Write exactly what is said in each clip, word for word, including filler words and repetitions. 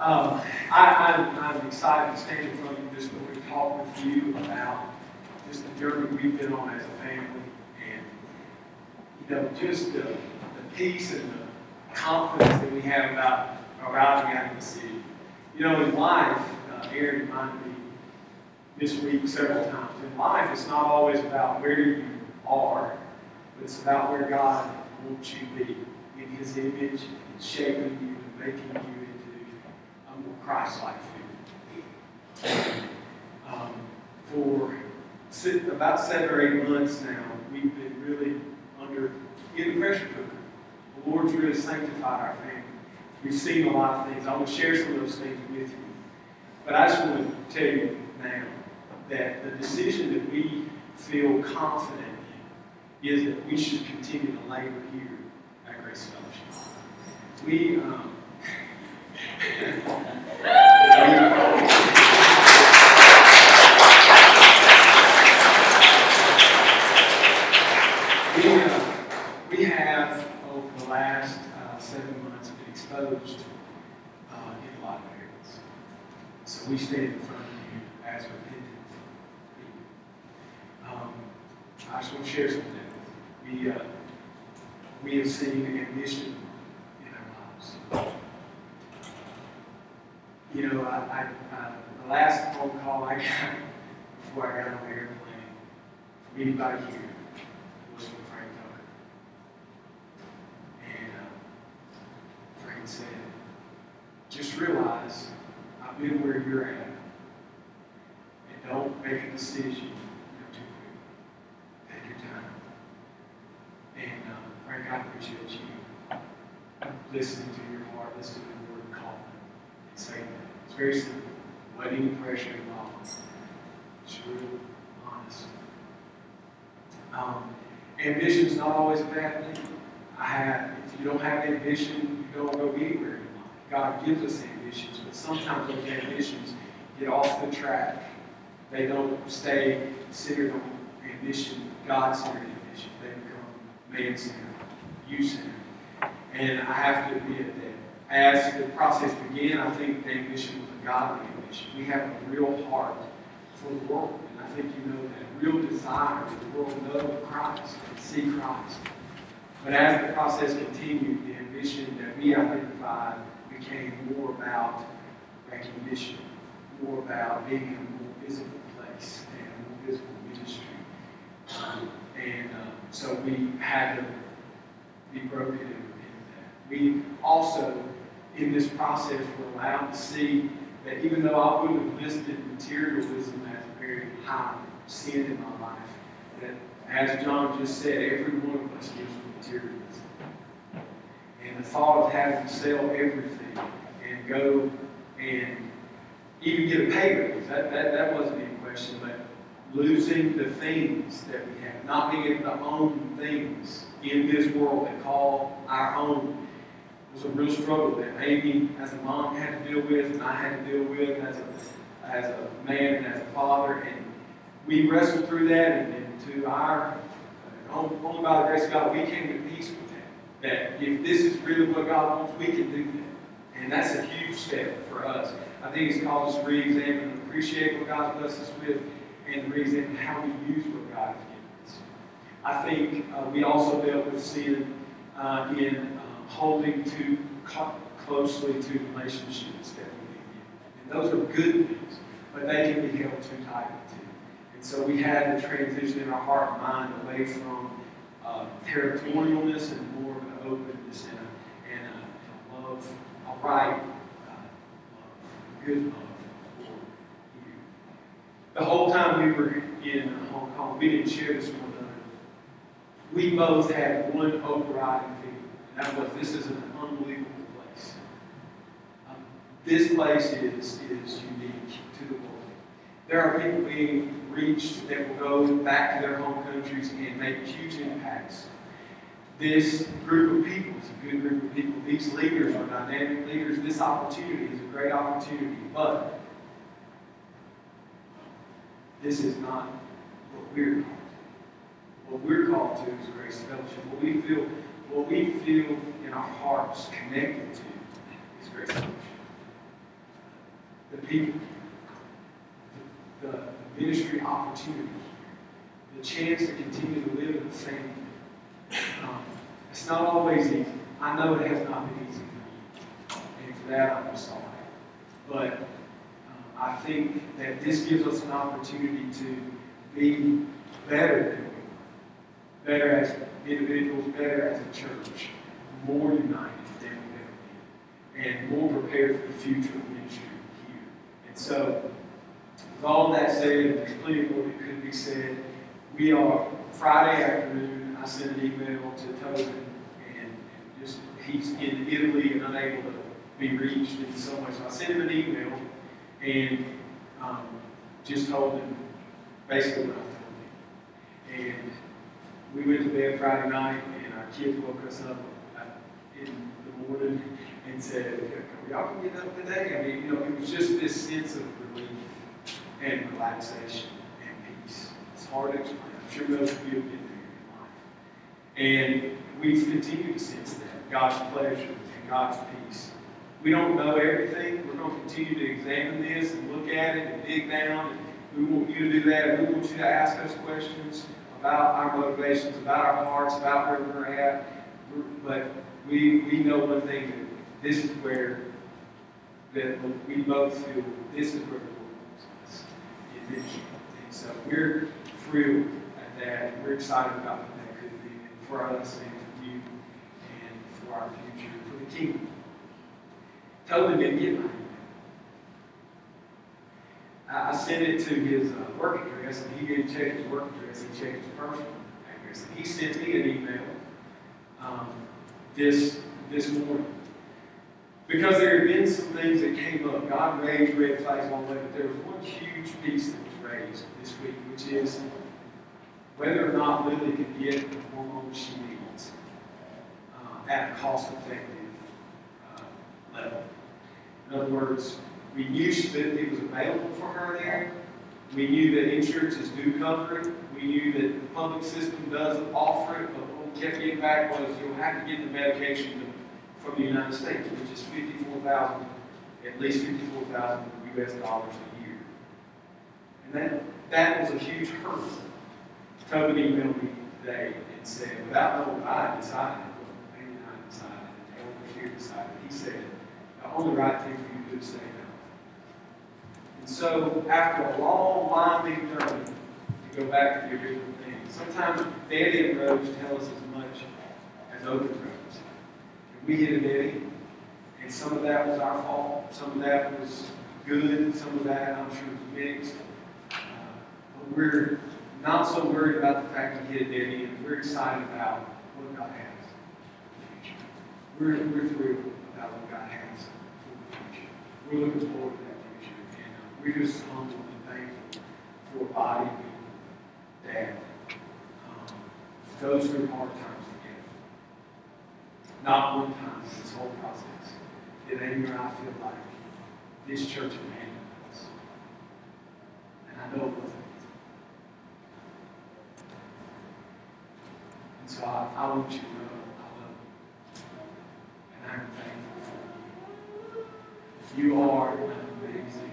Um, I, I'm, I'm excited to stand in front of you this morning and talk with you about just the journey we've been on as a family, and you know, just the, the peace and the confidence that we have about arriving out of the city. You know, in life, uh, Aaron reminded me this week several times, in life it's not always about where you are, but it's about where God wants you to be in His image, and shaping you and making you Christ-like figure. Um, for sit, about seven or eight months now, we've been really under in the pressure cooker. The Lord's really sanctified our family. We've seen a lot of things. I want to share some of those things with you. But I just want to tell you now that the decision that we feel confident in is that we should continue to labor here at Grace Fellowship. We um, We, uh, we have, over the last uh, seven months, been exposed uh, in a lot of areas. So we stand in front of you as repentant people. Um, I just want to share something with you. We, uh, we have seen ambition in our lives. You know, I, I, I, the last phone call I got before I got on the airplane from anybody here was from Frank Tucker. And uh, Frank said, just realize I've been where you're at, and don't make a decision too quick. Take your time. And um, Frank, I appreciate you listening to your heart, listening to the word, calling. Say that. It's very simple. What any pressure involved. It's real honest. Um, ambition is not always a bad thing. I have, if you don't have ambition, you don't go anywhere in life. God gives us ambitions, but sometimes those ambitions get off the track. They don't stay centered on ambition, God-centered ambition. They become man-centered, you-centered. And I have to admit that as the process began, I think the ambition was a godly ambition. We have a real heart for the world. And I think you know that real desire that the world know Christ and see Christ. But as the process continued, the ambition that we identified became more about recognition, more about being in a more visible place and a more visible ministry. Um, and um, so we had to be broken and repent that. We also, in this process, we're allowed to see that even though I would have listed materialism as a very high sin in my life, that as John just said, every one of us deals with materialism. And the thought of having to sell everything and go and even get a pay raise, that, that, that wasn't in question, but losing the things that we have, not being able to own things in this world that call our own. It was a real struggle that Amy, as a mom, had to deal with, and I had to deal with as a, as a man and as a father. And we wrestled through that, and, and to our, and only by the grace of God, we came to peace with that. That if this is really what God wants, we can do that. And that's a huge step for us. I think it's caused us to re-examine and appreciate what God blessed us with, and re-examine how we use what God has given us. I think uh, we also dealt with sin uh, in holding too closely to relationships that we need. And those are good things, but they can be held too tightly to. And so we had to transition in our heart and mind away from uh, territorialness and more of an openness and a, and a, and a love, a right, uh, love, good love for you. The whole time we were in Hong Kong, we didn't share this with one another. We both had one overriding feeling. That was, this is an unbelievable place. Um, this place is, is unique to the world. There are people being reached that will go back to their home countries and make huge impacts. This group of people is a good group of people. These leaders are dynamic leaders. This opportunity is a great opportunity, but this is not what we're called to. What we're called to is Grace Fellowship. What we feel What we feel in our hearts connected to is Grace Fellowship. the people, the, the ministry opportunity, the chance to continue to live in the same. Um, it's not always easy. I know it has not been easy for you, and for that I'm sorry. But um, I think that this gives us an opportunity to be better than we were, better as individuals, better as a church, more united than we've ever been, and more prepared for the future of ministry here. And so, with all that said, there's plenty more that could be said. We are, Friday afternoon, I sent an email to Tobin, and, and just he's in Italy and unable to be reached in some way. So I sent him an email and um, just told him basically what I told him. And we went to bed Friday night, and our kids woke us up in the morning and said, y'all can get up today. I mean, you know, it was just this sense of relief and relaxation and peace. It's hard to explain. I'm sure most of you have been there in your life. And we've continued to sense that, God's pleasure and God's peace. We don't know everything. We're going to continue to examine this and look at it and dig down. And we want you to do that. We want you to ask us questions about our motivations, about our hearts, about where we're at. But we we know one thing, that this is where that we both feel this is where the Lord wants us in ministry. And so we're thrilled at that. We're excited about what that could be for us and for you and for our future, for the kingdom. Tobin didn't get my email. I sent it to his uh, work address, and he didn't check his work address. He checked his personal address. And he sent me an email um, this, this morning. Because there had been some things that came up. God raised red flags all the way, but there was one huge piece that was raised this week, which is whether or not Lily can get the hormones she needs uh, at a cost-effective uh, level. In other words, we knew that it was available for her there. We knew that insurances do cover it. We knew that the public system does offer it, but what we kept getting back was you'll have to get the medication from the United States, which is fifty-four thousand, at least fifty-four thousand U S dollars a year. And that, that was a huge hurdle. Tobin emailed me today and said, without knowing what I decided, what Amy and I decided, and over here decided, he said, the only right thing for you to do is say no. And so, after a long, winding journey, to go back to the original thing, sometimes dead end roads tell us as much as open roads. And we hit a dead end. And some of that was our fault, some of that was good, some of that I'm sure was mixed. Uh, but we're not so worried about the fact we hit a dead end. We're excited about what God has in the future. We're, we're thrilled about what God has for the future. We're looking forward to that. We're just humble and thankful for Bodie and Dad um, goes through hard times together. Not one time in this whole process did Amy and I feel like this church abandoned us. And I know it wasn't. And so I, I want you to know I love you. And I'm thankful for you. You are amazing.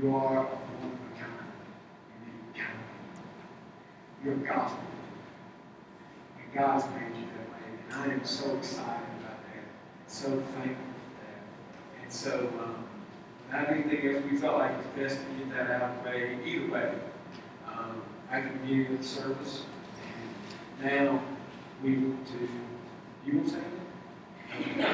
You are a one of a kind, unique kind. You're gospel. And God's made you that way. And I am so excited about that. So thankful for that. And so, um, without anything else, we felt like it's best to get that out of the way. Either way, um, I can give you the service. And now, we want to. You want to say that?